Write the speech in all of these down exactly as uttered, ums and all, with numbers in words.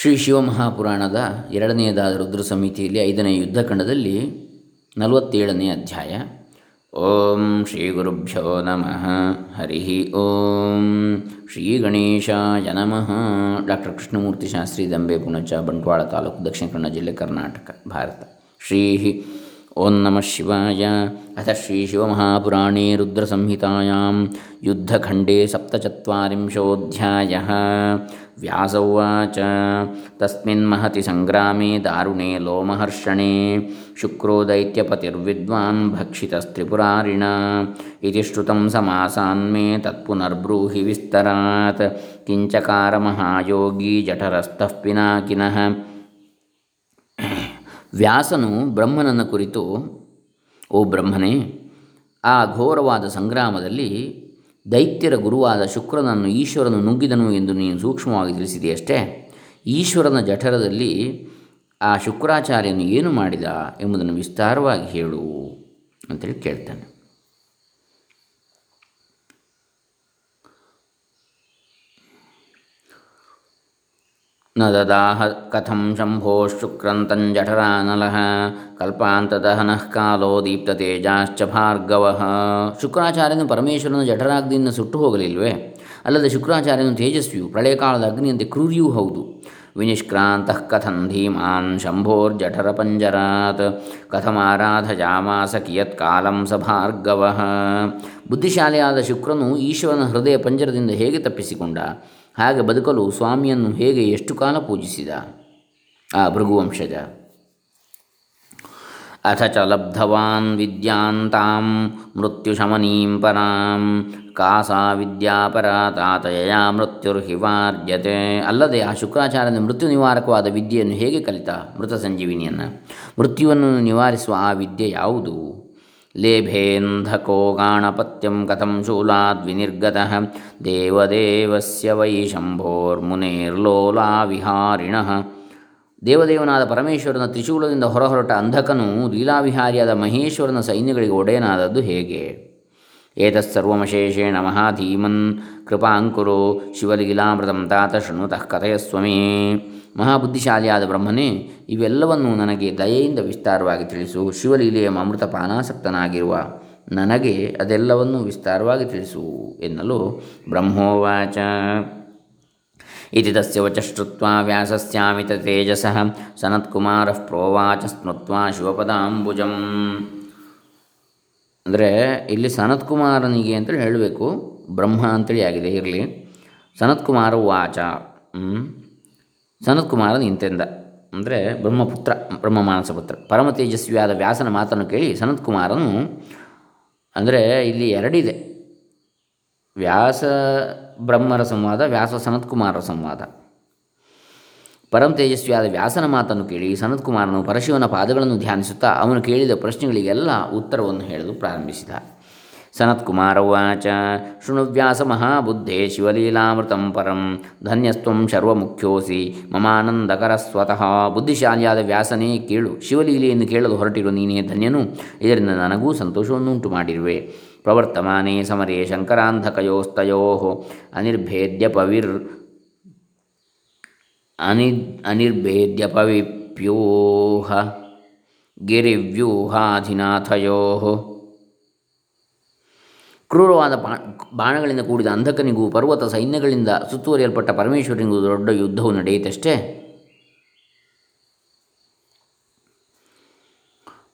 ಶ್ರೀ ಶಿವಮಹಾಪುರಾಣದ ಎರಡನೆಯದಾದ ರುದ್ರಸಂಹಿತೆಯಲ್ಲಿ ಐದನೇ ಯುದ್ಧಖಂಡದಲ್ಲಿ ನಲವತ್ತೇಳನೇ ಅಧ್ಯಾಯ. ಓಂ ಶ್ರೀ ಗುರುಭ್ಯೋ ನಮಃ. ಹರಿ ಓಂ ಶ್ರೀ ಗಣೇಶಾಯ ನಮಃ. ಡಾಕ್ಟರ್ ಕೃಷ್ಣಮೂರ್ತಿ ಶಾಸ್ತ್ರಿ, ದಂಬೆ, ಪುಣಚ, ಬಂಟ್ವಾಳ ತಾಲೂಕು, ದಕ್ಷಿಣ ಕನ್ನಡ ಜಿಲ್ಲೆ, ಕರ್ನಾಟಕ, ಭಾರತ. ಶ್ರೀ ಓಂ ನಮಃ ಶಿವಾಯ. ಅಥ ಶ್ರೀ ಶಿವಮಹಾಪುರಾಣೇ ರುದ್ರಸಂಹಿತಾಯಾಂ ಯುದ್ಧಖಂಡೇ ಸಪ್ತಚತ್ವರಿಂಶೋಧ್ಯಾಯಃ. ವ್ಯಾಸ ಉವಾಚ. ತಸ್ಮಿನ್ ಮಹತಿ ಸಂಗ್ರಾಮೇ ದಾರುಣೇ ಲೋಮಹರ್ಷಣೇ ಶುಕ್ರೋ ದೈತ್ಯಪತಿರ್ವಿದ್ವಾನ್ ಭಕ್ಷಿತಸ್ತ್ರಿಪುರಾರಿಣಾ ಇತಿ ಶ್ರುತಂ ಸಮಾಸಾನ್ಮೇ ತತ್ಪುನರ್ಬ್ರೂಹಿ ವಿಸ್ತರಾತ್. ಕಿಂಚಕಾರ ಮಹಾಯೋಗಿ ಜಠರಸ್ಥಃ ಪಿನಾಕಿನಃ. ವ್ಯಾಸನು ಬ್ರಹ್ಮನನ್ನು ಕುರಿತು, ಓ ಬ್ರಹ್ಮನೇ, ಆ ಘೋರವಾದ ಸಂಗ್ರಾಮದಲ್ಲಿ ದೈತ್ಯರ ಗುರುವಾದ ಶುಕ್ರನನ್ನು ಈಶ್ವರನು ನುಗ್ಗಿದನು ಎಂದು ನೀನು ಸೂಕ್ಷ್ಮವಾಗಿ ತಿಳಿಸಿದೆಯಷ್ಟೇ. ಈಶ್ವರನ ಜಠರದಲ್ಲಿ ಆ ಶುಕ್ರಾಚಾರ್ಯನು ಏನು ಮಾಡಿದ ಎಂಬುದನ್ನು ವಿಸ್ತಾರವಾಗಿ ಹೇಳು ಅಂತೇಳಿ ಕೇಳ್ತಾನೆ. ನ ದದಾಹ ಕಥಂ ಶಂಭೋ ಶುಕ್ರಂತಂ ಜಠರಾನಲಃ ಕಲ್ಪಾಂತದಹನಃ ಕಾಲೋ ದೀಪ್ತತೇಜಾಶ್ಚ ಭಾರ್ಗವಃ. ಶುಕ್ರಾಚಾರ್ಯನು ಪರಮೇಶ್ವರನ ಜಠರಾಗ್ನಿಯನ್ನು ಸುಟ್ಟು ಹೋಗಲಿಲ್ವೇ? ಅಲ್ಲದೆ ಶುಕ್ರಾಚಾರ್ಯನು ತೇಜಸ್ವಿಯು, ಪ್ರಳಯಕಾಲದ ಅಗ್ನಿಯಂತೆ ಕ್ರೂರಿಯೂ ಹೌದು. ವಿನಿಷ್ಕ್ರಾಂತಃ ಕಥಂ ಧೀಮಾನ್ ಶಂಭೋರ್ಜಠರಪಂಜರಾತ್ ಕಥಮಾರಾಧಯಾಮಾಸ ಕಿಯತ್ಕಾಲಂ ಸ ಭಾರ್ಗವಃ. ಬುದ್ಧಿಶಾಲಿಯಾದ ಶುಕ್ರನು ಈಶ್ವರನ ಹೃದಯ ಪಂಜರದಿಂದ ಹೇಗೆ ತಪ್ಪಿಸಿಕೊಂಡ? ಹಾಗೆ ಬದುಕಲು ಸ್ವಾಮಿಯನ್ನು ಹೇಗೆ ಎಷ್ಟು ಕಾಲ ಪೂಜಿಸಿದ ಆ ಭೃಗುವಂಶಜ? ಅಥ ಚ ಲಬ್ಧವಾನ್ ವಿದ್ಯಾಂತಾಂ ಮೃತ್ಯುಶಮನೀಂ ಪರಾಂ ಕಾ ಸಾ ವಿದ್ಯಾಪರ ತಾತಯ ಮೃತ್ಯುರ್ಹಿ ವಾರ್ಯತೆ. ಅಲ್ಲದೆ ಆ ಶುಕ್ರಾಚಾರ್ಯನ ಮೃತ್ಯು ನಿವಾರಕವಾದ ವಿದ್ಯೆಯನ್ನು ಹೇಗೆ ಕಲಿತ? ಮೃತ ಸಂಜೀವಿನಿಯನ್ನು. ಮೃತ್ಯುವನ್ನು ನಿವಾರಿಸುವ ಆ ವಿದ್ಯೆ ಯಾವುದು? ಲೇಭೇಂಧಕೋ ಗಾಣಪತ್ಯಂ ಕಥಂ ಶೂಲಾದ್ ವಿನಿರ್ಗತಃ ದೇವದೇವಸ್ಯ ವೈ ಶಂಭೋರ್ಮುನೇರ್ಲೋಲಾ ವಿಹಾರಿಣಃ. ದೇವದೇವನಾದ ಪರಮೇಶ್ವರನ ತ್ರಿಶೂಲದಿಂದ ಹೊರಹೊರಟ ಅಂಧಕನು ಲೀಲಾವಿಹಾರಿಯಾದ ಮಹೇಶ್ವರನ ಸೈನ್ಯಗಳಿಗೆ ಒಡೆಯನಾದದ್ದು ಹೇಗೆ? ಏತತ್ಸರ್ವಮಶೇಷೇಣ ಮಹಾಧೀಮನ್ ಕೃಪಾಂಕುರೋ ಶಿವಲೀಲಾಮೃತಂ ತಾತ ಶೃಣುತಃ ಕಥಯಸ್ವಮೇ. ಮಹಾಬುದ್ಧಿಶಾಲಿಯಾದ ಬ್ರಹ್ಮನೇ, ಇವೆಲ್ಲವನ್ನೂ ನನಗೆ ದಯೆಯಿಂದ ವಿಸ್ತಾರವಾಗಿ ತಿಳಿಸು. ಶಿವಲೀಲೆಯ ಅಮೃತ ಪಾನಾಸಕ್ತನಾಗಿರುವ ನನಗೆ ಅದೆಲ್ಲವನ್ನೂ ವಿಸ್ತಾರವಾಗಿ ತಿಳಿಸು ಎನ್ನಲು ಬ್ರಹ್ಮೋವಾಚ. ಇತಿ ತಸ್ಯ ವಚಃ ಶ್ರುತ್ವಾ ವ್ಯಾಸಸ್ಯಾಮಿತ ತೇಜಸಃ ಸನತ್ಕುಮಾರಃ ಪ್ರೋವಾಚ ಸ್ಮೃತ್ವಾ ಶಿವಪದಾಂಬುಜಂ. ಅಂದರೆ ಇಲ್ಲಿ ಸನತ್ಕುಮಾರನಿಗೆ ಅಂತೇಳಿ ಹೇಳಬೇಕು, ಬ್ರಹ್ಮ ಅಂತೇಳಿ ಆಗಿದೆ, ಇರಲಿ. ಸನತ್ಕುಮಾರ ವಾಚ, ಸನತ್ಕುಮಾರನ ಇಂತೆಂದ, ಅಂದರೆ ಬ್ರಹ್ಮಪುತ್ರ, ಬ್ರಹ್ಮ ಮಾನಸ ಪುತ್ರ, ಪರಮ ತೇಜಸ್ವಿಯಾದ ವ್ಯಾಸನ ಮಾತನ್ನು ಕೇಳಿ ಸನತ್ಕುಮಾರನು, ಅಂದರೆ ಇಲ್ಲಿ ಎರಡಿದೆ, ವ್ಯಾಸ ಬ್ರಹ್ಮರ ಸಂವಾದ, ವ್ಯಾಸ ಸನತ್ಕುಮಾರರ ಸಂವಾದ. ಪರಮ ತೇಜಸ್ವಿಯಾದ ವ್ಯಾಸನ ಮಾತನ್ನು ಕೇಳಿ ಸನತ್ಕುಮಾರನು ಪರಶಿವನ ಪಾದಗಳನ್ನು ಧ್ಯಾನಿಸುತ್ತಾ ಅವನು ಕೇಳಿದ ಪ್ರಶ್ನೆಗಳಿಗೆಲ್ಲ ಉತ್ತರವನ್ನು ಹೇಳಲು ಪ್ರಾರಂಭಿಸಿದ. ಸನತ್ಕುಮಾರ ಉವಾಚ. ಶೃಣು ವ್ಯಾಸ ಮಹಾಬುದ್ಧೇ ಶಿವಲೀಲಾಮೃತಂ ಪರಂ ಧನ್ಯಸ್ತ್ವಂ ಸರ್ವಮುಖ್ಯೋಸಿ ಮಮಾನಂದಕರ ಸ್ವತಃ. ಬುದ್ಧಿಶಾಲಿಯಾದ ವ್ಯಾಸನೇ, ಕೇಳು, ಶಿವಲೀಲೆಯನ್ನು ಕೇಳಲು ಹೊರಟಿರು ನೀನೇ ಧನ್ಯನು, ಇದರಿಂದ ನನಗೂ ಸಂತೋಷವನ್ನುಂಟು ಮಾಡಿರುವೆ. ಪ್ರವರ್ತಮಾನೇ ಸಮರೇ ಶಂಕರಾಂಧಕಯೋಸ್ತಯೋ ಅನಿರ್ಭೇದ್ಯ ಪವಿರ್ ಅನಿ ಅನಿರ್ಭೇದ್ಯ ಪವಿಪ್ಯೋಹ ಗಿರಿವ್ಯೂಹಾಧಿನಾಥಯೋ. ಕ್ರೂರವಾದ ಬಾ ಬಾಣಗಳಿಂದ ಕೂಡಿದ ಅಂಧಕನಿಗೂ ಪರ್ವತ ಸೈನ್ಯಗಳಿಂದ ಸುತ್ತುವರಿಯಲ್ಪಟ್ಟ ಪರಮೇಶ್ವರನಿಗೂ ದೊಡ್ಡ ಯುದ್ಧವು ನಡೆಯಿತಷ್ಟೇ.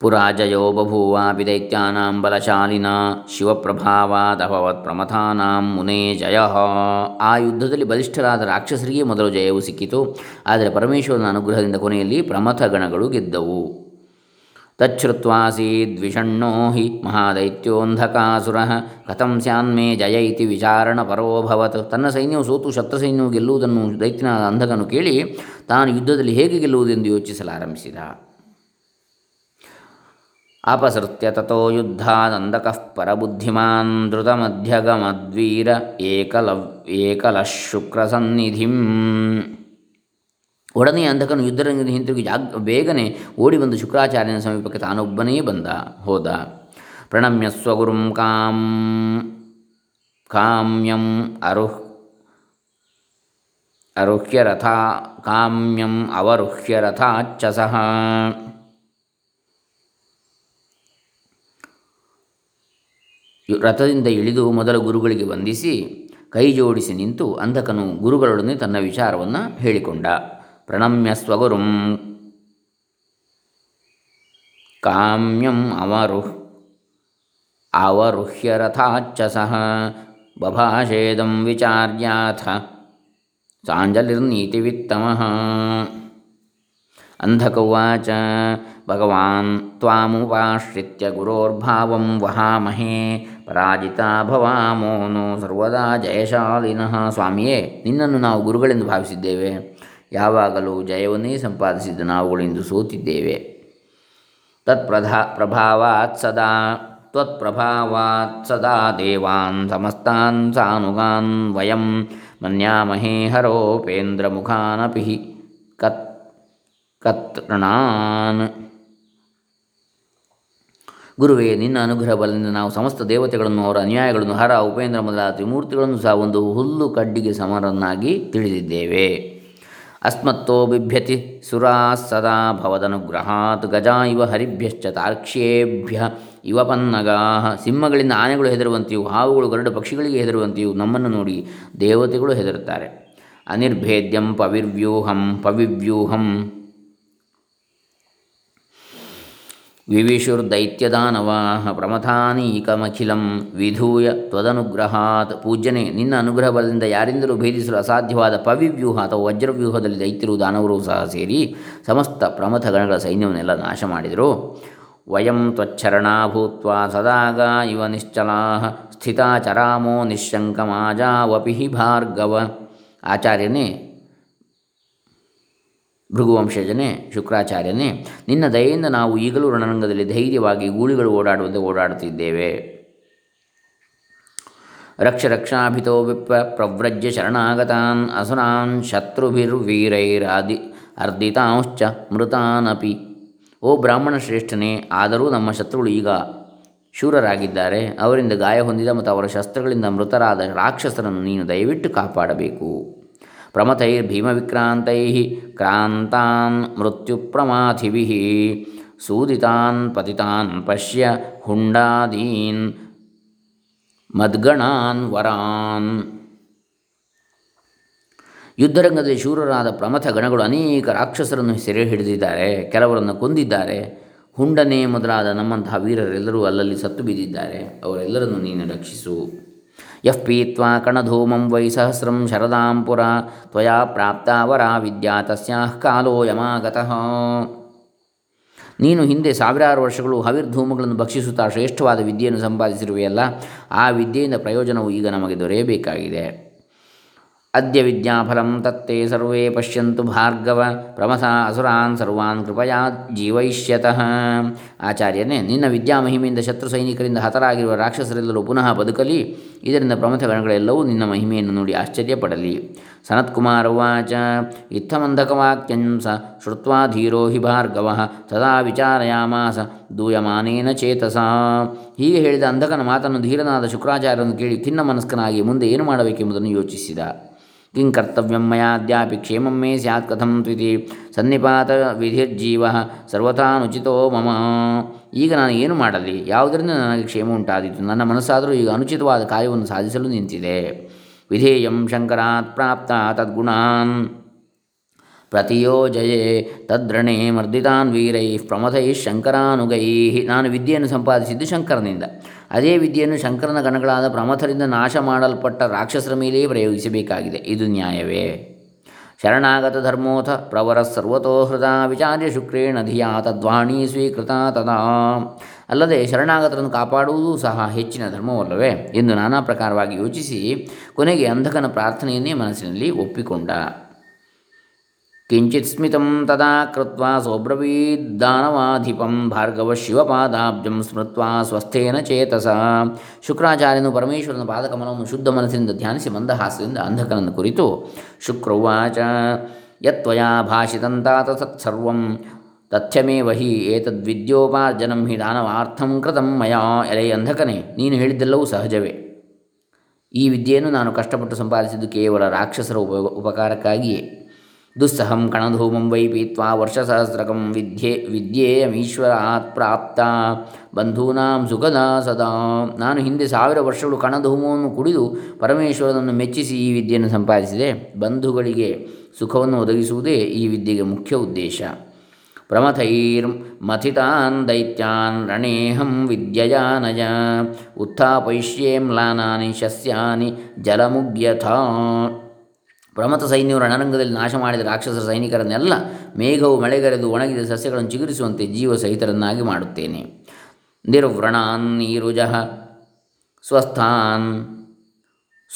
ಪುರಾಜಯೋ ಬಭೂವಾಪಿ ದೈತ್ಯಾನಾಂ ಬಲಶಾಲಿನ ಶಿವಪ್ರಭಾವಾದಭವತ್ ಪ್ರಮಥಾನಾಂ ಮುನೇ ಜಯ. ಆ ಯುದ್ಧದಲ್ಲಿ ಬಲಿಷ್ಠರಾದ ರಾಕ್ಷಸರಿಗೆ ಮೊದಲು ಜಯವು ಸಿಕ್ಕಿತು, ಆದರೆ ಪರಮೇಶ್ವರನ ಅನುಗ್ರಹದಿಂದ ಕೊನೆಯಲ್ಲಿ ಪ್ರಮಥ ಗಣಗಳು ಗೆದ್ದವು. ತಚ್ಛ್ರುತ್ವಾಸೀದ್ವಿಷಣ್ಣೋ ಹಿ ಮಹಾದೈತ್ಯೋಂಧಕಾಸುರಃ ಕಥಂ ಸ್ಯಾನ್ಮೇ ಜಯ ಇತಿ ವಿಚಾರಣಪರೋಭವತ್. ತನ್ನ ಸೈನ್ಯವು ಸೋತು ಶತ್ರುಸೈನ್ಯವು ಗೆಲ್ಲುವುದನ್ನು ದೈತ್ಯನಾದ ಅಂಧಕನು ಕೇಳಿ ತಾನು ಯುದ್ಧದಲ್ಲಿ ಹೇಗೆ ಗೆಲ್ಲುವುದೆಂದು ಯೋಚಿಸಲಾರಂಭಿಸಿದ. ಅಪಸೃತ್ಯ ತಥೋ ಯುದ್ಧಾನಂದಕಃ ಪರಬುದ್ಧಿಮಾನ್ ಧೃತಮಧ್ಯಗಮದ್ವೀರ ಏಕಲವ್ ಏಕಲಃ ಶುಕ್ರಸನ್ನಿಧಿಂ. ಒಡನೆ ಅಂಧಕನು ಯುದ್ಧರಂಗದಿಂದ ಹಿಂತಿರುಗಿ ಜಾಗ್ ಬೇಗನೆ ಓಡಿ ಬಂದು ಶುಕ್ರಾಚಾರ್ಯನ ಸಮೀಪಕ್ಕೆ ತಾನೊಬ್ಬನೇ ಬಂದ ಹೋದ. ಪ್ರಣಮ್ಯ ಸ್ವಗುರುಂ ಕಾಂ ಕಾಮ್ಯಂ ಅರುಹ್ ಅರುಹ್ಯ ರಥ ಕಾಮ್ಯಂ ಅವರುಹ್ಯ ರಥಾಚ್ಚ ಸಹ. ರಥದಿಂದ ಇಳಿದು ಮೊದಲ ಗುರುಗಳಿಗೆ ವಂದಿಸಿ ಕೈ ಜೋಡಿಸಿ ನಿಂತು ಅಂಧಕನು ಗುರುಗಳೊಡನೆ ತನ್ನ ವಿಚಾರವನ್ನು ಹೇಳಿಕೊಂಡ. ಪ್ರಣಮ್ಯ ಸ್ವಗುರುಂ ಕಾಮ್ಯಂ ಅವರುಹ್ ಅವರುಹ್ಯ ರಥಾಚ್ಚ ಸಹ ಬಭಾಷೇದಂ ವಿಚಾರ್ಯಾಥ ಸಾಂಜಲಿರ್ನೀತಿ ವಿತ್ತಮಃ. ಅಂಧಕವಾಚ ಭಗವಾನ್ ತ್ವಾಮುಪಾಶ್ರಿತ್ಯ ಗುರೋರ್ಭಾವಂ ವಹಾಮಹೇ ಪರಾಜಿತಾ ಭವಾಮೋನು ಸರ್ವದಾ ಜಯಶಾಲಿನಃ. ಸ್ವಾಮಿಯೇ, ನಿನ್ನನ್ನು ನಾವು ಗುರುಗಳೆಂದು ಭಾವಿಸಿದ್ದೇವೆ. ಯಾವಾಗಲೂ ಜಯವನ್ನೇ ಸಂಪಾದಿಸಿದ ನಾವುಗಳೆಂದು ಸೋತಿದ್ದೇವೆ. ತತ್ಪ್ರಧಾ ಪ್ರಭಾವಾತ್ ಸದಾ ತ್ವತ್ಪ್ರಭಾವಾತ್ ಸದಾ ದೇವಾನ್ ಸಮಸ್ತಾನ್ ಸಾನುಗಾನ್ ವಯಂ ಮನ್ಯಾಮಹೇ ಹರೋಪೇಂದ್ರ ಮುಖಾನಪಿ ಕತ್ ಕತ್ರಣಾನ್. ಗುರುವೇ, ನಿನ್ನ ಅನುಗ್ರಹ ಬಲದಿಂದ ನಾವು ಸಮಸ್ತ ದೇವತೆಗಳನ್ನು, ಅವರ ಅನ್ಯಾಯಗಳನ್ನು, ಹರ, ಉಪೇಂದ್ರ ಮೊದಲಾದ ತ್ರಿಮೂರ್ತಿಗಳನ್ನು ಸಹ ಒಂದು ಹುಲ್ಲು ಕಡ್ಡಿಗೆ ಸಮರನ್ನಾಗಿ ತಿಳಿದಿದ್ದೇವೆ. ಅಸ್ಮತ್ತೋ ಬಿಭ್ಯತಿ ಸುರಾ ಸದಾ ಭವದನುಗ್ರಹಾತ್ ಗಜಾ ಇವ ಹರಿಭ್ಯಶ್ಚ ತಾರ್ಕ್ಷ್ಯೇಭ್ಯ ಇವ ಪನ್ನಗಾ. ಸಿಂಹಗಳಿಂದ ಆನೆಗಳು ಹೆದರುವಂತೆಯೂ, ಹಾವುಗಳು, ಗರುಡ ಪಕ್ಷಿಗಳಿಗೆ ಹೆದರುವಂತೆಯೂ ನಮ್ಮನ್ನು ನೋಡಿ ದೇವತೆಗಳು ಹೆದರುತ್ತಾರೆ. ಅನಿರ್ಭೇದ್ಯಂ ಪವಿರ್ವ್ಯೂಹಂ ಪವಿವ್ಯೂಹಂ ವಿವಿಶುರ್ದೈತ್ಯದಾನವಾಹ ಪ್ರಮಥಾನೀಕಮಖಿಲಂ ವಿಧೂಯ ತ್ವದನುಗ್ರಹಾತ್. ಪೂಜ್ಯನೇ, ನಿನ್ನ ಅನುಗ್ರಹ ಬಲದಿಂದ ಯಾರಿಂದಲೂ ಭೇದಿಸಲು ಅಸಾಧ್ಯವಾದ ಪವಿವ್ಯೂಹ ಅಥವಾ ವಜ್ರವ್ಯೂಹದಲ್ಲಿ ದೈತ್ಯರು, ದಾನವರು ಸಹ ಸೇರಿ ಸಮಸ್ತ ಪ್ರಮಥ ಗಣಗಳ ಸೈನ್ಯವನ್ನೆಲ್ಲ ನಾಶ ಮಾಡಿದರು. ವಯಂ ತ್ವಚ್ಛರಣಾ ಭೂತ್ವಾ ಸದಾಗಾ ಇವ ನಿಶ್ಚಲಾ ಸ್ಥಿತಾ ಚರಾಮೋ ನಿಶಂಕಮಾಜಾವಪಿಹಿ ಭಾರ್ಗವ. ಆಚಾರ್ಯನೇ, ಭೃಗುವಂಶಜನೇ, ಶುಕ್ರಾಚಾರ್ಯನೇ, ನಿನ್ನ ದಯೆಯಿಂದ ನಾವು ಈಗಲೂ ರಣರಂಗದಲ್ಲಿ ಧೈರ್ಯವಾಗಿ ಗೂಳಿಗಳು ಓಡಾಡುವಂತೆ ಓಡಾಡುತ್ತಿದ್ದೇವೆ. ರಕ್ಷ ರಕ್ಷಾಭಿತೋ ವಿಪ್ರ ಪ್ರವ್ರಜ್ಯ ಶರಣಾಗತಾನ್ ಅಸುರಾನ್ ಶತ್ರುಭಿರ್ವೀರೈರಾದಿ ಅರ್ಧಿತಾಂಶ್ಚ ಮೃತಾನಪಿ. ಓ ಬ್ರಾಹ್ಮಣ ಶ್ರೇಷ್ಠನೇ, ಆದರೂ ನಮ್ಮ ಶತ್ರುಗಳು ಈಗ ಶೂರರಾಗಿದ್ದಾರೆ. ಅವರಿಂದ ಗಾಯ ಹೊಂದಿದ ಮತ್ತು ಅವರ ಶಸ್ತ್ರಗಳಿಂದ ಮೃತರಾದ ರಾಕ್ಷಸರನ್ನು ನೀನು ದಯವಿಟ್ಟು ಕಾಪಾಡಬೇಕು. ಪ್ರಮಥೈರ್ಭೀಮವಿಕ್ರಾಂತೈ ಕ್ರಾಂತಾನ್ ಮೃತ್ಯುಪ್ರಮಾಥಿಭಿಃ ಸೂದಿತಾನ್ ಪತಿತಾನ್ ಪಶ್ಯ ಹುಂಡಾದೀನ್ ಮದ್ಗಣಾನ್ ವರಾನ್. ಯುದ್ಧರಂಗದಲ್ಲಿ ಶೂರರಾದ ಪ್ರಮಥ ಗಣಗಳು ಅನೇಕ ರಾಕ್ಷಸರನ್ನು ಸೆರೆ ಹಿಡಿದಿದ್ದಾರೆ, ಕೆಲವರನ್ನು ಕೊಂದಿದ್ದಾರೆ. ಹುಂಡನೆ ಮೊದಲಾದ ನಮ್ಮಂತಹ ವೀರರೆಲ್ಲರೂ ಅಲ್ಲಲ್ಲಿ ಸತ್ತು ಬಿದ್ದಿದ್ದಾರೆ. ಅವರೆಲ್ಲರನ್ನು ನೀನು ರಕ್ಷಿಸು. ಯಃ ಪೀತ್ವಾ ಕಣಧೂಮಂ ವೈ ಸಹಸ್ರಂ ಶರದಾಂ ಪುರಾ ತ್ವಯಾ ಪ್ರಾಪ್ತಾ ವರಾ ವಿದ್ಯಾ ತಸ್ಯಾಃ ಕಾಲೋಯಮಾಗತಃ. ನೀನು ಹಿಂದೆ ಸಾವಿರಾರು ವರ್ಷಗಳು ಹವಿರ್ಧೂಮಗಳನ್ನು ಭಕ್ಷಿಸುತ್ತಾ ಶ್ರೇಷ್ಠವಾದ ವಿದ್ಯೆಯನ್ನು ಸಂಪಾದಿಸಿರುವೆಯಲ್ಲ, ಆ ವಿದ್ಯೆಯಿಂದ ಪ್ರಯೋಜನವು ಈಗ ನಮಗೆ ದೊರೆಯಬೇಕಾಗಿದೆ. ಅದ್ಯ ವಿದ್ಯಾಫಲಂ ತತ್ತೇ ಸರ್ವೇ ಪಶ್ಯಂತು ಭಾರ್ಗವ ಪ್ರಮಥಾ ಅಸುರಾನ್ ಸರ್ವಾನ್ ಕೃಪಯಾ ಜೀವೈಷ್ಯತಃ. ಆಚಾರ್ಯನೇ, ನಿನ್ನ ವಿದ್ಯಾಮಹಿಮೆಯಿಂದ ಶತ್ರು ಸೈನಿಕರಿಂದ ಹತರಾಗಿರುವ ರಾಕ್ಷಸರೆಲ್ಲರೂ ಪುನಃ ಬದುಕಲಿ. ಇದರಿಂದ ಪ್ರಮಥ ಗಣಗಳೆಲ್ಲವೂ ನಿನ್ನ ಮಹಿಮೆಯನ್ನು ನೋಡಿ ಆಶ್ಚರ್ಯಪಡಲಿ. ಸನತ್ಕುಮಾರ ಉವಾಚ ಇತ್ತಮಂಧಕವಾಕ್ಯಂ ಸ ಶ್ರುತ್ವಾ ಧೀರೋ ಹಿ ಭಾರ್ಗವಃ ಸದಾ ವಿಚಾರಯಾಮಾಸ ದೂಯಮಾನೇನ ಚೇತಸಾ. ಹೀಗೆ ಹೇಳಿದ ಅಂಧಕನ ಮಾತನ್ನು ಧೀರನಾದ ಶುಕ್ರಾಚಾರ್ಯರನ್ನು ಕೇಳಿ ಖಿನ್ನ ಮನಸ್ಕನಾಗಿ ಮುಂದೆ ಏನು ಮಾಡಬೇಕೆಂಬುದನ್ನು ಯೋಚಿಸಿದ. ಕಿಂ ಕರ್ತವ್ಯಂ ಮಯಾದ್ಯಾಪಿ ಕ್ಷೇಮಂ ಮೇ ಸ್ಯಾತ್ ಕಥಂ ತ್ವಿತಿ ಸನ್ನಿಪಾತ ವಿಧಿರ್ಜೀವ ಸರ್ವಥಾನುಚಿತೋ ಮಮ. ಈಗ ನಾನು ಏನು ಮಾಡಲಿ? ಯಾವುದರಿಂದ ನನಗೆ ಕ್ಷೇಮ ಉಂಟಾದೀತು? ನನ್ನ ಮನಸ್ಸಾದರೂ ಈಗ ಅನುಚಿತವಾದ ಕಾರ್ಯವನ್ನು ಸಾಧಿಸಲು ನಿಂತಿದೆ. ವಿಧೇಯಂ ಶಂಕರಾತ್ ಪ್ರಾಪ್ತ ತದ್ಗುಣಾನ್ ಪ್ರತಿಯೋಜಯೇ ತದ್ರಣೇ ಮರ್ದಿತಾನ್ ವೀರೈ ಪ್ರಮಥೈ ಶಂಕರಾನುಗೈ. ನಾನು ವಿದ್ಯೆಯನ್ನು ಸಂಪಾದಿಸಿದ್ದು ಶಂಕರನಿಂದ. ಅದೇ ವಿದ್ಯೆಯನ್ನು ಶಂಕರನ ಗಣಗಳಾದ ಪ್ರಮಥರಿಂದ ನಾಶ ಮಾಡಲ್ಪಟ್ಟ ರಾಕ್ಷಸರ ಮೇಲೆಯೇ ಪ್ರಯೋಗಿಸಬೇಕಾಗಿದೆ. ಇದು ನ್ಯಾಯವೇ? ಶರಣಾಗತ ಧರ್ಮೋಥ ಪ್ರವರ ಸರ್ವತೋಹೃತ ವಿಚಾರ್ಯ ಶುಕ್ರೇಣ ಧಿಯಾ ತದ್ವಾಣಿ ಸ್ವೀಕೃತ ತದಾ. ಅಲ್ಲದೆ ಶರಣಾಗತರನ್ನು ಕಾಪಾಡುವುದೂ ಸಹ ಹೆಚ್ಚಿನ ಧರ್ಮವಲ್ಲವೇ ಎಂದು ನಾನಾ ಪ್ರಕಾರವಾಗಿ ಯೋಚಿಸಿ ಕೊನೆಗೆ ಅಂಧಕನ ಪ್ರಾರ್ಥನೆಯನ್ನೇ ಮನಸ್ಸಿನಲ್ಲಿ ಒಪ್ಪಿಕೊಂಡ. ಕಿಂಚಿತ್ ಸ್ಮಿತಂ ತದಾ ಕೃತ್ವಾ ಸೋಬ್ರವೀದ್ದಾನವಾಧಿಪಂ ಭಾರ್ಗವ ಶಿವಪಾದಾಬ್ಜಂ ಸ್ಮೃತ್ವಾ ಸ್ವಸ್ಥೇನ ಚೇತಸ. ಶುಕ್ರಾಚಾರ್ಯನು ಪರಮೇಶ್ವರನ ಪಾದಕಮಲವನ್ನು ಶುದ್ಧ ಮನಸ್ಸಿನಿಂದ ಧ್ಯಾನಿಸಿ ಮಂದಹಾಸದಿಂದ ಅಂಧಕನನ್ನು ಕುರಿತು ಶುಕ್ರವಾಚ ಯತ್ವಯಾ ಭಾಷಿತಂ ತಾತ ತತ್ಸರ್ವಂ ತಥ್ಯಮೇವ ಹಿ ಏತದ್ವಿದ್ಯೋಪಾರ್ಜನಂ ಹಿ ದಾನವಾರ್ಥಂ ಕೃತಂ ಮಯಾ. ಎಲೆ ಅಂಧಕನೇ, ನೀನು ಹೇಳಿದ್ದೆಲ್ಲವೂ ಸಹಜವೇ. ಈ ವಿದ್ಯೆಯನ್ನು ನಾನು ಕಷ್ಟಪಟ್ಟು ಸಂಪಾದಿಸಿದ್ದು ಕೇವಲ ರಾಕ್ಷಸರ ಉಪ ಉಪಕಾರಕ್ಕಾಗಿಯೇ. ದುಸ್ಸಹಂ ಕಣಧೂಮಂ ವೈ ಪೀತ್ವಾ ವರ್ಷಸಹಸ್ರಕಂ ವಿದ್ಯೆ ವಿದ್ಯೇಯಮೀಶ್ವರಾತ್ ಪ್ರಾಪ್ತ ಬಂಧೂನಾಂ ಸುಖದಾ ಸದಾ. ನಾನು ಹಿಂದೆ ಸಾವಿರ ವರ್ಷಗಳು ಕಣಧೂಮವನ್ನು ಕುಡಿದು ಪರಮೇಶ್ವರನನ್ನು ಮೆಚ್ಚಿಸಿ ಈ ವಿದ್ಯೆಯನ್ನು ಸಂಪಾದಿಸಿದೆ. ಬಂಧುಗಳಿಗೆ ಸುಖವನ್ನು ಒದಗಿಸುವುದೇ ಈ ವಿದ್ಯೆಗೆ ಮುಖ್ಯ ಉದ್ದೇಶ. ಪ್ರಮಥೈರ್ ಮಥಿತಾನ್ ದೈತ್ಯಾನ್ ರಣೇಹಂ ವಿದ್ಯಯಾ ನಯ ಉತ್ಥಾಪಯಿಷ್ಯೆ ಮ್ಲಾನಾನಿ ಶಸ್ಯಾನಿ ಜಲಮುಗ್ಯಥಾ. ಪ್ರಮಥ ಸೈನ್ಯವು ರಣರಂಗದಲ್ಲಿ ನಾಶ ಮಾಡಿದ ರಾಕ್ಷಸರ ಸೈನಿಕರನ್ನೆಲ್ಲ ಮೇಘವು ಮಳೆಗರೆದು ಒಣಗಿದ ಸಸ್ಯಗಳನ್ನು ಚಿಗುರಿಸುವಂತೆ ಜೀವ ಸಹಿತರನ್ನಾಗಿ ಮಾಡುತ್ತೇನೆ. ನಿರ್ವ್ರಣಾನ್ ನೀರುಜ ಸ್ವಸ್ಥಾನ್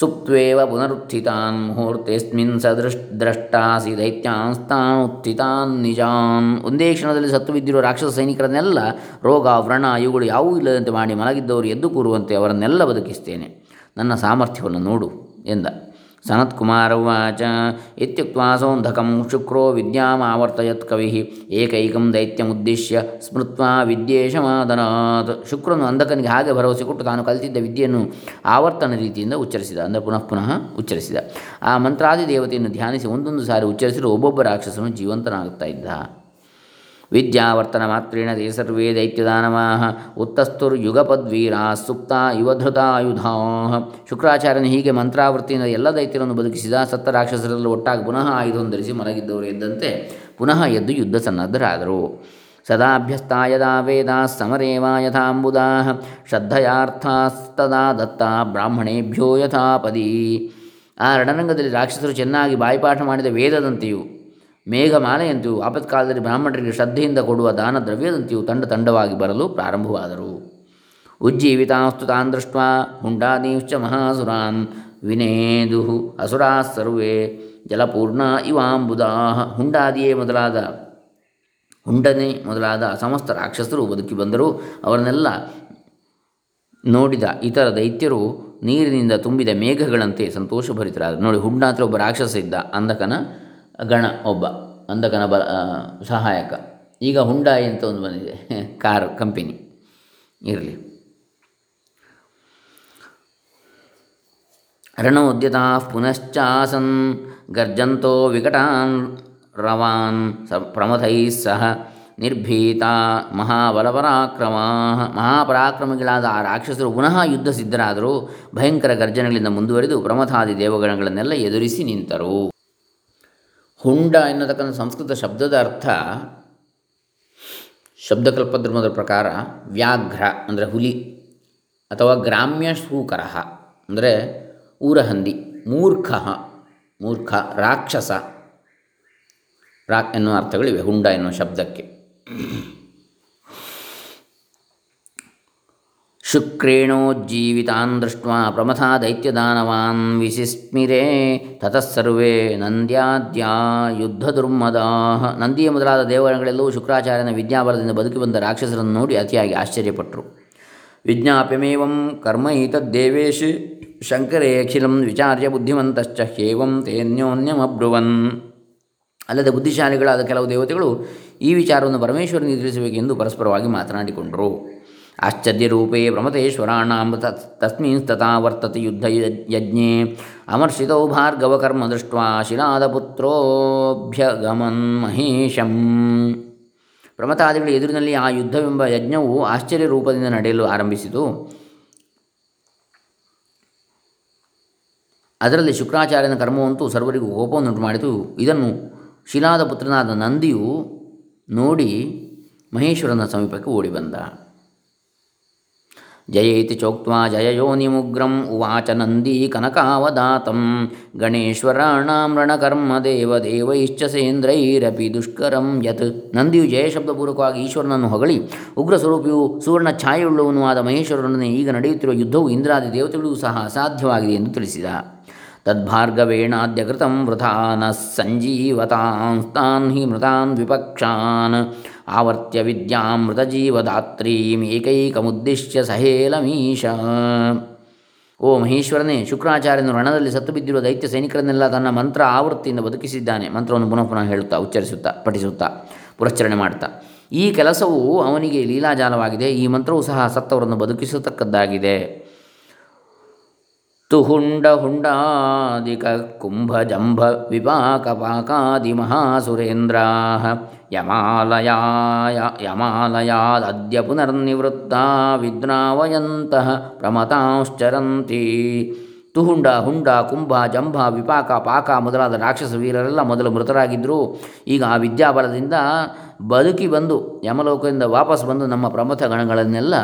ಸುಪ್ತ್ವೇವ ಪುನರುತ್ಥಿತಾನ್ ಮುಹೂರ್ತೇಸ್ಮಿನ್ ಸದೃಶ್ ದ್ರಷ್ಟಾಸಿ ದೈತ್ಯಾಂಸ್ತಾನ್ ಉತ್ಥಿತಾನ್ ನಿಜಾನ್. ಒಂದೇ ಕ್ಷಣದಲ್ಲಿ ಸತ್ತು ಬಿದ್ದಿರುವ ರಾಕ್ಷಸ ಸೈನಿಕರನ್ನೆಲ್ಲ ರೋಗ ವ್ರಣ ಇವುಗಳು ಯಾವುದೂ ಇಲ್ಲದಂತೆ ಮಾಡಿ ಮಲಗಿದ್ದವರು ಎದ್ದು ಕೂರುವಂತೆ ಅವರನ್ನೆಲ್ಲ ಬದುಕಿಸ್ತೇನೆ. ನನ್ನ ಸಾಮರ್ಥ್ಯವನ್ನು ನೋಡು ಎಂದ. ಸನತ್ಕುಮಾರ ಉವಾಚ ಇತ್ಯುಕ್ತ್ವಾ ಸೌಂಧಕಂ ಶುಕ್ರೋ ವಿದ್ಯಾಮಾವರ್ತಯತ್ ಕವಿಃ ಏಕೈಕಂ ದೈತ್ಯಮುದ್ದೇಶ್ಯ ಸ್ಮೃತ್ವಾ ವಿದ್ಯೇಶಮಾದನಾತ್. ಶುಕ್ರನು ಅಂಧಕನಿಗೆ ಹಾಗೆ ಭರವಸೆ ಕೊಟ್ಟು ತಾನು ಕಲಿತಿದ್ದ ವಿದ್ಯೆಯನ್ನು ಆವರ್ತನ ರೀತಿಯಿಂದ ಉಚ್ಚರಿಸಿದ. ಅಂದರೆ ಪುನಃ ಪುನಃ ಉಚ್ಚರಿಸಿದ. ಆ ಮಂತ್ರಾದಿ ದೇವತೆಯನ್ನು ಧ್ಯಾನಿಸಿ ಒಂದೊಂದು ಸಾರಿ ಉಚ್ಚರಿಸಿರುವ ಒಬ್ಬೊಬ್ಬ ರಾಕ್ಷಸನು ಜೀವಂತನಾಗುತ್ತಾ ಇದ್ದ. ವಿದ್ಯಾವರ್ತನ ಮಾತ್ರೇಣ ತೇ ಸರ್ವೇ ದೈತ್ಯದಾನವಾಹ ಉತ್ತಸ್ತುರ್ಯುಗಪದ್ವೀರಾ ಸುಪ್ತಾ ಯುವಧೃತಾಯುಧಾ. ಶುಕ್ರಾಚಾರ್ಯನು ಹೀಗೆ ಮಂತ್ರಾವೃತ್ತಿಯಿಂದ ಎಲ್ಲ ದೈತ್ಯರನ್ನು ಬದುಕಿಸಿದ. ಸತ್ತ ರಾಕ್ಷಸರೆಲ್ಲ ಒಟ್ಟಾಗಿ ಪುನಃ ಆಯುಧವನ್ನು ಧರಿಸಿ ಮಲಗಿದ್ದವರು ಎದ್ದಂತೆ ಪುನಃ ಎದ್ದು ಯುದ್ಧ ಸನ್ನದ್ಧರಾದರು. ಸದಾಭ್ಯಸ್ತಾ ಯದಾ ವೇದಾ ಸಮರೇ ವಾ ಯಥಾಂಬುದಾ ಶ್ರದ್ಧಯಾರ್ಥಾಸ್ತದಾ ದತ್ತಾ ಬ್ರಾಹ್ಮಣೇಭ್ಯೋ ಯಥಾಪದಿ. ಆ ರಣರಂಗದಲ್ಲಿ ರಾಕ್ಷಸರು ಚೆನ್ನಾಗಿ ಬಾಯಿಪಾಠ ಮಾಡಿದ ವೇದದಂತೆಯೂ ಮೇಘಮಾಲೆಯಂತೆಯೂ ಆಪತ್ಕಾಲದಲ್ಲಿ ಬ್ರಾಹ್ಮಣರಿಗೆ ಶ್ರದ್ಧೆಯಿಂದ ಕೊಡುವ ದಾನ ದ್ರವ್ಯದಂತೆಯೂ ತಂಡ ತಂಡವಾಗಿ ಬರಲು ಪ್ರಾರಂಭವಾದರು. ಉಜ್ಜೀವಿತಾಸ್ತು ತಾನ್ ದೃಷ್ಟ್ವಾ ಹುಂಡಾನೀಶ್ಚ ಮಹಾಸುರಾನ್ ವಿನೇದುಃ ಅಸುರಾಃ ಸರ್ವೇ ಜಲಪೂರ್ಣ ಇವಾಂಬುದಾಃ. ಹುಂಡಾದಿಯೇ ಮೊದಲಾದ ಹುಂಡನೆ ಮೊದಲಾದ ಸಮಸ್ತ ರಾಕ್ಷಸರು ಬದುಕಿ ಬಂದರು. ಅವರನ್ನೆಲ್ಲ ನೋಡಿದ ಇತರ ದೈತ್ಯರು ನೀರಿನಿಂದ ತುಂಬಿದ ಮೇಘಗಳಂತೆ ಸಂತೋಷಭರಿತರಾದರು. ನೋಡಿ, ಹುಂಡ ಹತ್ರ ಒಬ್ಬ ರಾಕ್ಷಸ ಇದ್ದ, ಅಂಧಕನ ಗಣ ಒಬ್ಬ, ಅಂಧಕನ ಬ ಸಹಾಯಕ. ಈಗ ಹುಂಡಾಯಿ ಅಂತ ಒಂದು ಬಂದಿದೆ, ಕಾರು ಕಂಪೆನಿ ಇರಲಿ. ರಣೋದ್ಯತಾ ಪುನಶ್ಚಾಸನ್ ಗರ್ಜಂತೋ ವಿಕಟಾನ್ ರವಾನ್ ಸ ಪ್ರಮಥೈ ಸಹ ನಿರ್ಭೀತ ಮಹಾಬಲಪರಾಕ್ರಮ. ಮಹಾಪರಾಕ್ರಮಗಳಾದ ಆ ರಾಕ್ಷಸರು ಪುನಃ ಯುದ್ಧ ಸಿದ್ಧರಾದರೂ ಭಯಂಕರ ಗರ್ಜನೆಗಳಿಂದ ಮುಂದುವರಿದು ಪ್ರಮಥಾದಿ ದೇವಗಣಗಳನ್ನೆಲ್ಲ ಎದುರಿಸಿ ನಿಂತರು. ಹುಂಡ ಎನ್ನತಕ್ಕಂಥ ಸಂಸ್ಕೃತ ಶಬ್ದದ ಅರ್ಥ, ಶಬ್ದಕಲ್ಪಧರ್ಮದ ಪ್ರಕಾರ ವ್ಯಾಘ್ರ ಅಂದರೆ ಹುಲಿ ಅಥವಾ ಗ್ರಾಮ್ಯ ಶೂಕರ ಅಂದರೆ ಊರಹಂದಿ, ಮೂರ್ಖ ಮೂರ್ಖ ರಾಕ್ಷಸ ರಾ ಎನ್ನುವ ಅರ್ಥಗಳಿವೆ ಹುಂಡ ಎನ್ನುವ ಶಬ್ದಕ್ಕೆ. ಶುಕ್ರೇಣೋಜ್ಜೀವಿತಾನ್ ದೃಷ್ಟ್ವಾ ಪ್ರಮಥಾ ದೈತ್ಯದಾನವಾನ್ ವಿಸಿಸ್ಮಿರೇ ತತಃ ಸರ್ವೇ ನಂದ್ಯಾದ್ಯಾ ಯುದ್ಧದುರ್ಮದಾಃ. ನಂದಿಯ ಮೊದಲಾದ ದೇವಗಣಗಳೆಲ್ಲವೂ ಶುಕ್ರಾಚಾರ್ಯನ ವಿದ್ಯಾಬಲದಿಂದ ಬದುಕಿ ಬಂದ ರಾಕ್ಷಸರನ್ನು ನೋಡಿ ಅತಿಯಾಗಿ ಆಶ್ಚರ್ಯಪಟ್ಟರು. ವಿಜ್ಞಾಪ್ಯಮೇವಂ ಕರ್ಮ ಏತದ್ದೇವೇಶಿ ಶಂಕರೇ ಅಖಿಲಂ ವಿಚಾರ್ಯ ಬುದ್ಧಿಮಂತಶ್ಚ ಹ್ಯೇವಂ ತೇನ್ಯೋನ್ಯಮಬ್ರುವನ್. ಅಲ್ಲದೆ ಬುದ್ಧಿಶಾಲಿಗಳಾದ ಕೆಲವು ದೇವತೆಗಳು ಈ ವಿಚಾರವನ್ನು ಪರಮೇಶ್ವರನಿಗೆ ತಿಳಿಸಬೇಕೆಂದು ಪರಸ್ಪರವಾಗಿ ಮಾತನಾಡಿಕೊಂಡರು. ಆಶ್ಚರ್ಯರೂಪೇ ಪ್ರಮಥೇಶ್ವರಾಣಾಂ ತಸ್ಮಿಂಸ್ತಥಾ ವರ್ತತಿ ಯುದ್ಧ ಯಜ್ಞೆ ಅಮರ್ಷಿತೌ ಭಾರ್ಗವಕರ್ಮ ದೃಷ್ಟ್ವಾ ಶಿಲಾದಪುತ್ರೋಭ್ಯಗಮನ್ ಮಹೇಶಂ. ಪ್ರಮಥಾದಿಗಳ ಎದುರಿನಲ್ಲಿ ಆ ಯುದ್ಧವೆಂಬ ಯಜ್ಞವು ಆಶ್ಚರ್ಯ ರೂಪದಿಂದ ನಡೆಯಲು ಆರಂಭಿಸಿತು. ಅದರಲ್ಲಿ ಶುಕ್ರಾಚಾರ್ಯನ ಕರ್ಮವಂತೂ ಸರ್ವರಿಗೂ ಕೋಪವನ್ನುಂಟು ಮಾಡಿತು. ಇದನ್ನು ಶಿಲಾದ ಪುತ್ರನಾದ ನಂದಿಯು ನೋಡಿ ಮಹೇಶ್ವರನ ಸಮೀಪಕ್ಕೆ ಓಡಿ ಬಂದ. ಜಯೇತಿ ಚೋಕ್ವಾ ಜಯಯೋನಿಮುಗ್ರಂ ಉವಾಚ ನಂದಿ ಕನಕಾವದಾತಂ ಗಣೇಶ್ವರಾಣಾಂ ರಣಕರ್ಮ ದೇವ ದೇವೈಶ್ಚ ಸೇಂದ್ರೈರಪಿ ದುಷ್ಕರಂ ಯತ್. ನಂದಿಯು ಜಯಶಬ್ದಪೂರ್ವಕವಾಗಿ ಈಶ್ವರನನ್ನು ಹೊಗಳಿ ಉಗ್ರಸ್ವರೂಪಿಯು ಸುವರ್ಣ ಛಾಯೆಯುಳ್ಳವನೂ ಆದ ಮಹೇಶ್ವರನೊಡನೆ ಈಗ ನಡೆಯುತ್ತಿರುವ ಯುದ್ಧವು ಇಂದ್ರಾದಿ ದೇವತೆಗಳಿಗೂ ಸಹ ಅಸಾಧ್ಯವಾಗಿದೆ ಎಂದು ತಿಳಿಸಿದ. ತದ್ಭಾರ್ಗವೇಣಾದ್ಯ ಕೃತಂ ವೃಥಾ ನ ಸಂಜೀವತಾಂಸ್ತಾನ್ ಹಿ ಮೃತಾನ್ ವಿಪಕ್ಷಾನ್ ಆವರ್ತ್ಯ ವಿದ್ಯಾಮೃತಜೀವದಾತ್ರೀಂ ಏಕೈಕಮುದ್ದಿಶ್ಯ ಸಹೇಲಮೀಶ. ಓ ಮಹೇಶ್ವರನೇ, ಶುಕ್ರಾಚಾರ್ಯನು ರಣದಲ್ಲಿ ಸತ್ತು ಬಿದ್ದಿರುವ ದೈತ್ಯ ಸೈನಿಕರನ್ನೆಲ್ಲ ತನ್ನ ಮಂತ್ರ ಆವೃತ್ತಿಯಿಂದ ಬದುಕಿಸಿದ್ದಾನೆ. ಮಂತ್ರವನ್ನು ಪುನಃ ಪುನಃ ಹೇಳುತ್ತಾ, ಉಚ್ಚರಿಸುತ್ತಾ, ಪಠಿಸುತ್ತಾ, ಪುರಶ್ಚರಣೆ ಮಾಡ್ತಾ. ಈ ಕೆಲಸವು ಅವನಿಗೆ ಲೀಲಾಜಾಲವಾಗಿದೆ. ಈ ಮಂತ್ರವೂ ಸಹ ಸತ್ತವರನ್ನು ಬದುಕಿಸತಕ್ಕದ್ದಾಗಿದೆ. ತು ಹುಂಡ ಹುಂಡಾದಿಕ ಕುಂಭಜಂಭ ವಿಪಾಕಪಾಕಾದಿ ಮಹಾಸುರೇಂದ್ರಾ ಯಮಾಲಯ ಯಮಾಲಯಾದದ್ಯ ಪುನರ್ನಿವೃತ್ತಾ ವಿದ್ರಾವಯಂತಃ ಪ್ರಮತಾಂಶ್ಚರಂತಿ. ತುಹುಂಡ, ಹುಂಡ, ಕುಂಭ, ಜಂಭ, ವಿಪಾಕ, ಪಾಕ ಮೊದಲಾದ ರಾಕ್ಷಸ ವೀರರೆಲ್ಲ ಮೊದಲು ಮೃತರಾಗಿದ್ದರು. ಈಗ ಆ ವಿದ್ಯಾಬಲದಿಂದ ಬದುಕಿ ಬಂದು ಯಮಲೋಕದಿಂದ ವಾಪಸ್ ಬಂದು ನಮ್ಮ ಪ್ರಮಥ ಗಣಗಳನ್ನೆಲ್ಲ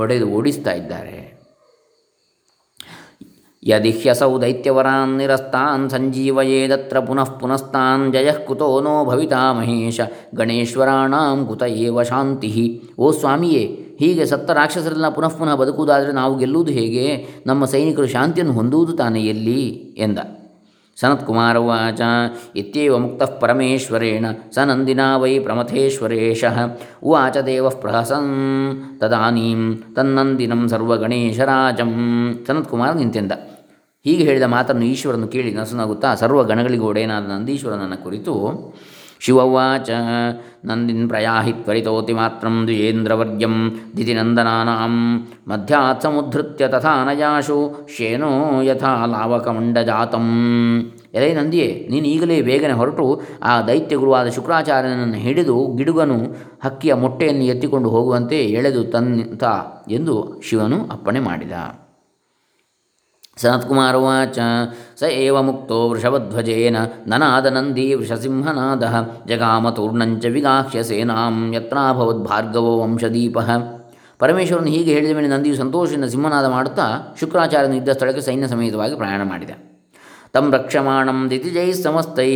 ಹೊಡೆದು ಓಡಿಸ್ತಾ ಇದ್ದಾರೆ. ಯದಿ ಹ್ಯಸೌ ದೈತ್ಯವರಾನ್ ನಿರಸ್ತಾನ್ ಸಂಜೀವಯೇದತ್ರ ಪುನಃ ಪುನಸ್ತಾನ್ ಜಯಃ ಕುತೋ ನೋ ಭವಿತಾ ಮಹೇಶ ಗಣೇಶ್ವರಾಣಾಂ ಕುತ ಏವ ಶಾಂತಿ. ಓ ಸ್ವಾಮಿಯೇ, ಹೀಗೆ ಸತ್ತ ರಾಕ್ಷಸರನ್ನ ಪುನಃ ಪುನಃ ಬದುಕುವುದಾದರೆ ನಾವು ಗೆಲ್ಲುವುದು ಹೇಗೆ? ನಮ್ಮ ಸೈನಿಕರು ಶಾಂತಿಯನ್ನು ಹೊಂದುವುದು ತಾನೇ ಎಲ್ಲಿ ಎಂದ. ಸನತ್ಕುಮಾರ ಉವಾಚ ಇತ್ಯೇವ ಮುಕ್ತಃ ಪರಮೇಶ್ವರೇಣ ಸ ನಂದಿನಾ ವೈ ಪ್ರಮಥೇಶ್ವರೇಶಃ ಉವಾಚ ದೇವಃ ಪ್ರಹಸನ್ ತದಾನೀಂ ತನ್ನಂದಿನಂ ಸರ್ವಗಣೇಶರಾಜಂ. ಸನತ್ಕುಮಾರ ನಿಂತೆಂದ. ಹೀಗೆ ಹೇಳಿದ ಮಾತನ್ನು ಈಶ್ವರನು ಕೇಳಿ ನಸುನಾಗುತ್ತಾ ಸರ್ವಗಣಗಳಿಗೋಡೆಯನಾದ ನಂದೀಶ್ವರನನ್ನ ಕುರಿತು ಶಿವವಾಚ ನಂದಿನ್ ಪ್ರಯಾಹಿ ತ್ವರಿತೋತಿ ಮಾತ್ರಂ ದ್ವಿಜೇಂದ್ರವರ್ಯಂ ದಿತಿನಂದನಾನಾಂ ಮಧ್ಯಾತ್ ಸಮುದ್ಧೃತ್ಯ ತಥಾ ನಯಾಶು ಶೇನೋ ಯಥಾ ಲಾವಕಮಂಡಜಾತಂ. ಎಲೈ ನಂದಿಯೇ, ನೀನು ಈಗಲೇ ಬೇಗನೆ ಹೊರಟು ಆ ದೈತ್ಯಗುರುವಾದ ಶುಕ್ರಾಚಾರ್ಯನನ್ನು ಹಿಡಿದು ಗಿಡುಗನು ಹಕ್ಕಿಯ ಮೊಟ್ಟೆಯನ್ನು ಎತ್ತಿಕೊಂಡು ಹೋಗುವಂತೆ ಎಳೆದು ತನ್ನಿತ ಎಂದು ಶಿವನು ಅಪ್ಪಣೆ ಮಾಡಿದ. ಸನತ್ಕುಮಾರ ಉವಾಚ ಸ ಏವ ಮುಕ್ತೋ ವೃಷಭಧ್ವಜೇನ ನನಾದ ನಂದಿ ವೃಷಸಿಂಹನಾದ ಜಗಾಮತೂರ್ಣಂಚ ವಿಗಾಹ್ಯ ಸೇನಾಂ ಯತ್ರಾಭವದ್ ಭಾರ್ಗವೋ ವಂಶದೀಪ. ಪರಮೇಶ್ವರನು ಹೀಗೆ ಹೇಳಿದ ಮೇಲೆ ನಂದಿಯು ಸಂತೋಷದಿಂದ ಸಿಂಹನಾದ ಮಾಡುತ್ತಾ ಶುಕ್ರಾಚಾರ್ಯನು ಇದ್ದ ಸ್ಥಳಕ್ಕೆ ಸೈನ್ಯ ಸಮೇತವಾಗಿ ಪ್ರಯಾಣ ಮಾಡಿದ. ತಂ ರಕ್ಷಮಾಣಂ ದಿತಿಜೈ ಸಮಸ್ತೈ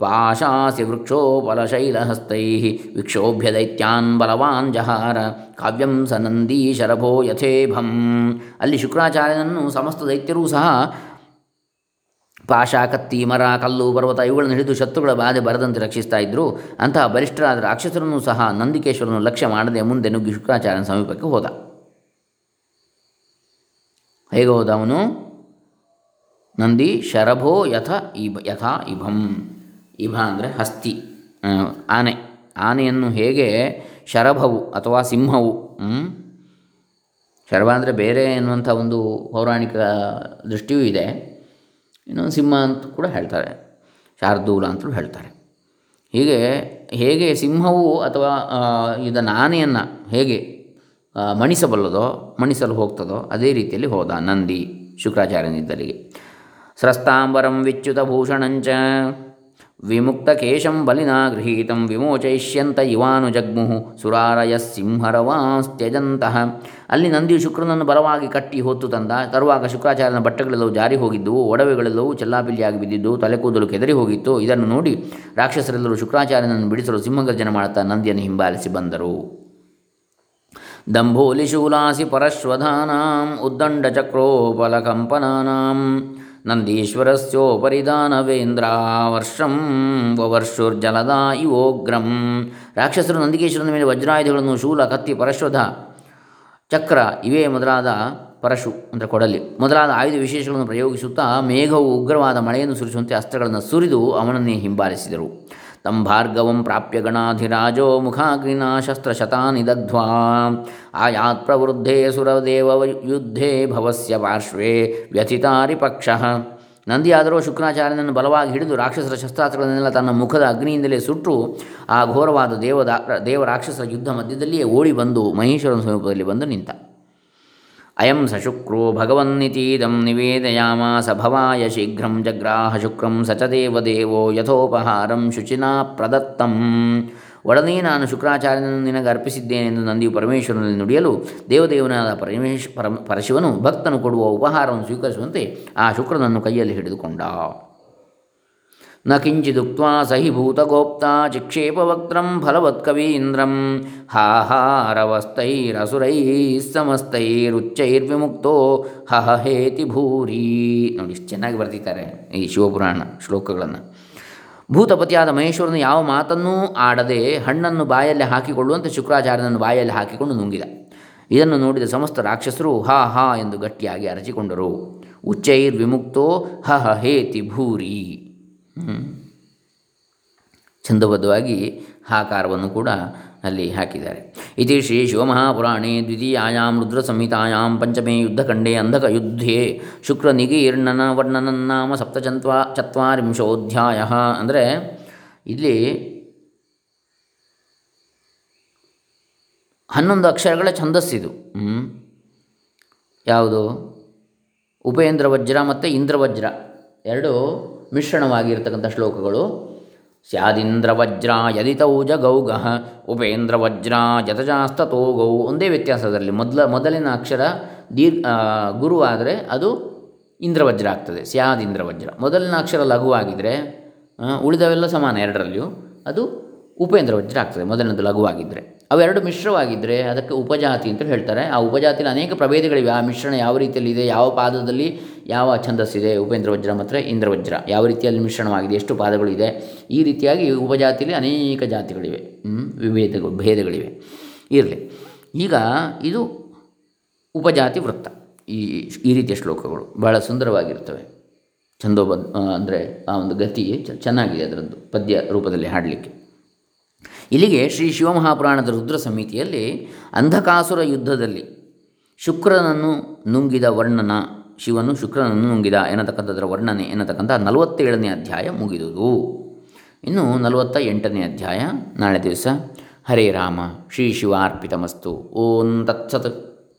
ಪಾಶಾಸಿ ವೃಕ್ಷೋಪಲಶೈಲಹಸ್ತೈ ವಿಕ್ಷೋಭ್ಯ ದೈತ್ಯಾನ್ ಬಲವಾನ್ ಜಹಾರ ಕಾವ್ಯಂ ಸ ನಂದೀ ಶರಭೋ ಯಥೇಭಂ. ಅಲ್ಲಿ ಶುಕ್ರಾಚಾರ್ಯನನ್ನು ಸಮಸ್ತ ದೈತ್ಯರೂ ಸಹ ಪಾಶ, ಕತ್ತಿ, ಮರ, ಕಲ್ಲು, ಪರ್ವತ ಇವುಗಳನ್ನು ಹಿಡಿದು ಶತ್ರುಗಳ ಬಾಧೆ ಬರದಂತೆ ರಕ್ಷಿಸ್ತಾ ಇದ್ದರು. ಅಂತಹ ಬಲಿಷ್ಠರಾದ ರಾಕ್ಷಸರನ್ನು ಸಹ ನಂದಿಕೇಶ್ವರನು ಲಕ್ಷ್ಯ ಮಾಡದೆ ಮುಂದೆ ನುಗ್ಗಿ ಶುಕ್ರಾಚಾರ್ಯನ ಸಮೀಪಕ್ಕೆ ಹೋದ. ಹೇಗೆ ಹೋದ ಅವನು? ನಂದಿ ಶರಭೋ ಯಥ ಇಬ್ ಯಥಾ ಇಭಂ. ಇಭ ಅಂದರೆ ಹಸ್ತಿ, ಆನೆ. ಆನೆಯನ್ನು ಹೇಗೆ ಶರಭವು ಅಥವಾ ಸಿಂಹವು, ಶರಭ ಅಂದರೆ ಬೇರೆ ಎನ್ನುವಂಥ ಒಂದು ಪೌರಾಣಿಕ ದೃಷ್ಟಿಯೂ ಇದೆ, ಇನ್ನೊಂದು ಸಿಂಹ ಅಂತ ಕೂಡ ಹೇಳ್ತಾರೆ, ಶಾರ್ದೂಲ ಅಂತಲೂ ಹೇಳ್ತಾರೆ. ಹೀಗೆ ಹೇಗೆ ಸಿಂಹವು ಅಥವಾ ಇದನ್ನು ಆನೆಯನ್ನು ಹೇಗೆ ಮಣಿಸಬಲ್ಲದೋ, ಮಣಿಸಲು ಹೋಗ್ತದೋ, ಅದೇ ರೀತಿಯಲ್ಲಿ ಹೋದ ನಂದಿ ಶುಕ್ರಾಚಾರ್ಯನಿದ್ದಲ್ಲಿಗೆ. ಸ್ರಸ್ತಾಂಬರಂ ವಿಚ್ಯುತಭೂಷಣಂಚ ವಿಮುಕ್ತಕೇಶಂ ಬಲಿನಾ ಗೃಹೀತಂ ವಿಮೋಚಯಿಷ್ಯಂತ ಇವಾನು ಜಗ್ಮುಹು ಸುರಾರಯಸ್ ಸಿಂಹರವಾಂಸ್ತ್ಯಜಂತಹ. ಅಲ್ಲಿ ನಂದಿಯು ಶುಕ್ರನನ್ನು ಬಲವಾಗಿ ಕಟ್ಟಿ ಹೊತ್ತು ತಂದ. ತರುವಾಗ ಶುಕ್ರಾಚಾರ್ಯನ ಬಟ್ಟೆಗಳೆಲ್ಲವೂ ಜಾರಿ ಹೋಗಿದ್ದವು, ಒಡವೆಗಳೆಲ್ಲವೂ ಚೆಲ್ಲಾಪಿಲ್ಲಿಯಾಗಿ ಬಿದ್ದಿದ್ದವು, ತಲೆಕೂದಲು ಕೆದರಿ ಹೋಗಿತ್ತು. ಇದನ್ನು ನೋಡಿ ರಾಕ್ಷಸರೆಲ್ಲರೂ ಶುಕ್ರಾಚಾರ್ಯನನ್ನು ಬಿಡಿಸಲು ಸಿಂಹಗರ್ಜನ ಮಾಡುತ್ತಾ ನಂದಿಯನ್ನು ಹಿಂಬಾಲಿಸಿ ಬಂದರು. ದಂಭೋಲಿಶೂಲಾಸಿ ಪರಶ್ವಧಾನಾಂ ಉದ್ದಂಡಚಕ್ರೋಪಲಕಂಪನಾನಾಂ ನಂದೀಶ್ವರಸ್ಯೋಪರಿ ದಾನವೇಂದ್ರಾವರ್ಷಂ ವವರ್ಷುರ್ಜಲದ ಇವೋಗ್ರಂ. ರಾಕ್ಷಸರು ನಂದಿಕೇಶ್ವರನ ಮೇಲೆ ವಜ್ರಾಯುಧಗಳನ್ನು, ಶೂಲ, ಕತ್ತಿ, ಪರಶ್ವಧ, ಚಕ್ರ ಇವೇ ಮೊದಲಾದ ಪರಶು ಅಂದರೆ ಕೊಡಲಿ ಮೊದಲಾದ ಆಯುಧ ವಿಶೇಷಗಳನ್ನು ಪ್ರಯೋಗಿಸುತ್ತಾ ಮೇಘವು ಉಗ್ರವಾದ ಮಳೆಯನ್ನು ಸುರಿಸುವಂತೆ ಅಸ್ತ್ರಗಳನ್ನು ಸುರಿದು ಅವನನ್ನೇ ಹಿಂಬಾಲಿಸಿದರು. ತಂ ಭಾರ್ಗವಂ ಪ್ರಾಪ್ಯ ಗಣಾಧಿರಾಜೋ ಮುಖಾಗ್ನಿನಾ ಶಸ್ತ್ರಶತಾನಿ ದಗ್ಧ್ವಾ ಆಯಾತ್ ಪ್ರವೃದ್ಧೇ ಸುರದೇವ ಯುದ್ಧೇ ಭವಸ್ಯ ಪಾರ್ಶ್ವೇ ವ್ಯಥಿತಾರಿಪಕ್ಷಃ. ನಂದಿಯಾದರೂ ಶುಕ್ರಾಚಾರ್ಯನನ್ನು ಬಲವಾಗಿ ಹಿಡಿದು ರಾಕ್ಷಸರ ಶಸ್ತ್ರಾಸ್ತ್ರಗಳನ್ನೆಲ್ಲ ತನ್ನ ಮುಖದ ಅಗ್ನಿಯಿಂದಲೇ ಸುಟ್ಟು ಆ ಘೋರವಾದ ದೇವದ ದೇವ ರಾಕ್ಷಸರ ಯುದ್ಧ ಮಧ್ಯದಲ್ಲಿಯೇ ಓಡಿ ಬಂದು ಮಹೇಶ್ವರನ ಸಮೀಪದಲ್ಲಿ ಬಂದು ನಿಂತ. ಅಯಂ ಸ ಶುಕ್ರೋ ಭಗವನ್ನಿತೀದಂ ನಿವೇದಯಾಮಾಸ ಭವಾಯ ಶೀಘ್ರಂ ಜಗ್ರಾಹ ಶುಕ್ರಂ ಸ ಚ ದೇವದೇವೋ ಯಥೋಪಹಾರಂ ಶುಚಿನಾ ಪ್ರದತ್ತಂ. ಒಡನೆಯೇ ನಾನು ಶುಕ್ರಾಚಾರ್ಯನನ್ನು ನಿನಗೆ ಅರ್ಪಿಸಿದ್ದೇನೆಂದು ನಂದಿಯು ಪರಮೇಶ್ವರನಲ್ಲಿ ನುಡಿಯಲು ದೇವದೇವನಾದ ಪರಮೇಶ್ ಪರ ಪರಶಿವನು ಭಕ್ತನು ಕೊಡುವ ಉಪಹಾರವನ್ನು ಸ್ವೀಕರಿಸುವಂತೆ ಆ ಶುಕ್ರನನ್ನು ಕೈಯಲ್ಲಿ ಹಿಡಿದುಕೊಂಡ. ನ ಕಿಂಚಿದುಕ್ತ್ವಾ ಸಹಿ ಭೂತಗೋಪ್ತಾ ಚಿಕ್ಷೇಪವಕ್ತ್ರಂ ಫಲವತ್ಕವೀಂದ್ರಂ ಹಾಹಾರವಸ್ತೈರಸುರೈಸ್ ಸಮಸ್ತೈರುಚ್ಚೈರ್ವಿಮುಕ್ತೋ ಹಹ ಹೇತಿ ಭೂರಿ. ನೋಡಿ, ಚೆನ್ನಾಗಿ ಬರ್ತಿದ್ದಾರೆ ಈ ಶಿವಪುರಾಣ ಶ್ಲೋಕಗಳನ್ನು. ಭೂತಪತಿಯಾದ ಮಹೇಶ್ವರನು ಯಾವ ಮಾತನ್ನೂ ಆಡದೆ ಹಣ್ಣನ್ನು ಬಾಯಲ್ಲಿ ಹಾಕಿಕೊಳ್ಳುವಂತೆ ಶುಕ್ರಾಚಾರ್ಯನನ್ನು ಬಾಯಲ್ಲಿ ಹಾಕಿಕೊಂಡು ನುಂಗಿದ. ಇದನ್ನು ನೋಡಿದ ಸಮಸ್ತ ರಾಕ್ಷಸರು ಹಾ ಹಾ ಎಂದು ಗಟ್ಟಿಯಾಗಿ ಅರಚಿಕೊಂಡರು. ಉಚ್ಚೈರ್ ವಿಮುಕ್ತೋ ಹಹ ಹೇತಿ ಭೂರಿ. ಛಂದಬದ್ಧವಾಗಿ ಹಾಕಾರವನ್ನು ಕೂಡ ಅಲ್ಲಿ ಹಾಕಿದ್ದಾರೆ. ಇತಿ ಶ್ರೀ ಶಿವಮಹಾಪುರಾಣೇ ದ್ವಿತೀಯಾಯಾಂ ರುದ್ರಸಂಹಿತಾಯಾಂ ಪಂಚಮೇ ಯುದ್ಧಖಂಡೇ ಅಂಧಕಯುದ್ಧೇ ಶುಕ್ರನಿಗೀರ್ಣನ ವರ್ಣನನ್ನಾಮ ಸಪ್ತಚಂತ್ವಾ ಚತ್ವಾರಿಂಶೋಧ್ಯಾಯಃ. ಅಂದರೆ ಇಲ್ಲಿ ಹನ್ನೊಂದು ಅಕ್ಷರಗಳ ಛಂದಸ್ಸಿದು. ಯಾವುದು? ಉಪೇಂದ್ರ ವಜ್ರ ಮತ್ತು ಇಂದ್ರವಜ್ರ ಎರಡು ಮಿಶ್ರಣವಾಗಿರ್ತಕ್ಕಂಥ ಶ್ಲೋಕಗಳು. ಸ್ಯಾದಿಂದ್ರವಜ್ರ ಯದಿತೌ ಜಗೌಗಃ ಉಪೇಂದ್ರವಜ್ರ ಜತಜಾಸ್ತೋ ಗೌ. ಒಂದೇ ವ್ಯತ್ಯಾಸದಲ್ಲಿ ಮೊದಲ ಮೊದಲಿನ ಅಕ್ಷರ ದೀರ್ ಗುರು ಆದರೆ ಅದು ಇಂದ್ರವಜ್ರ ಆಗ್ತದೆ, ಸ್ಯಾದಿಂದ್ರವಜ್ರ. ಮೊದಲಿನ ಅಕ್ಷರ ಲಘುವಾಗಿದ್ದರೆ ಉಳಿದವೆಲ್ಲ ಸಮಾನ, ಎರಡರಲ್ಲಿಯೂ ಅದು ಉಪೇಂದ್ರವಜ್ರ ಆಗ್ತದೆ ಮೊದಲಿನದು ಲಘುವಾಗಿದ್ದರೆ. ಅವೆರಡು ಮಿಶ್ರವಾಗಿದ್ದರೆ ಅದಕ್ಕೆ ಉಪಜಾತಿ ಅಂತ ಹೇಳ್ತಾರೆ. ಆ ಉಪಜಾತಿಯಲ್ಲಿ ಅನೇಕ ಪ್ರಭೇದಗಳಿವೆ. ಆ ಮಿಶ್ರಣ ಯಾವ ರೀತಿಯಲ್ಲಿದೆ, ಯಾವ ಪಾದದಲ್ಲಿ ಯಾವ ಛಂದಸ್ಸಿದೆ, ಉಪೇಂದ್ರವಜ್ರ ಮತ್ತು ಇಂದ್ರವಜ್ರ ಯಾವ ರೀತಿಯಲ್ಲಿ ಮಿಶ್ರಣವಾಗಿದೆ, ಎಷ್ಟು ಪಾದಗಳಿದೆ, ಈ ರೀತಿಯಾಗಿ ಉಪಜಾತಿಯಲ್ಲಿ ಅನೇಕ ಜಾತಿಗಳಿವೆ, ವಿಭೇದಗಳು ಭೇದಗಳಿವೆ. ಇರಲಿ, ಈಗ ಇದು ಉಪಜಾತಿ ವೃತ್ತ. ಈ ಈ ರೀತಿಯ ಶ್ಲೋಕಗಳು ಬಹಳ ಸುಂದರವಾಗಿರ್ತವೆ. ಛಂದೋಬದ್ಧ ಅಂದರೆ ಆ ಒಂದು ಗತಿ ಚೆನ್ನಾಗಿದೆ ಅದರದ್ದು ಪದ್ಯ ರೂಪದಲ್ಲಿ ಹಾಡಲಿಕ್ಕೆ. ಇಲ್ಲಿಗೆ ಶ್ರೀ ಶಿವಮಹಾಪುರಾಣದ ರುದ್ರ ಸಂಹಿತೆಯಲ್ಲಿ ಅಂಧಕಾಸುರ ಯುದ್ಧದಲ್ಲಿ ಶುಕ್ರನನ್ನು ನುಂಗಿದ ವರ್ಣನ, ಶಿವನು ಶುಕ್ರನನ್ನು ನುಂಗಿದ ಎನ್ನತಕ್ಕಂಥದ್ರ ವರ್ಣನೆ ಎನ್ನತಕ್ಕಂಥ ನಲವತ್ತೇಳನೇ ಅಧ್ಯಾಯ ಮುಗಿದುದು. ಇನ್ನು ನಲವತ್ತ ಎಂಟನೇ ಅಧ್ಯಾಯ ನಾಳೆ ದಿವಸ. ಹರೇ ರಾಮ, ಶ್ರೀ ಶಿವ ಅರ್ಪಿತಮಸ್ತು. ಓಂ ತತ್ಸತ್.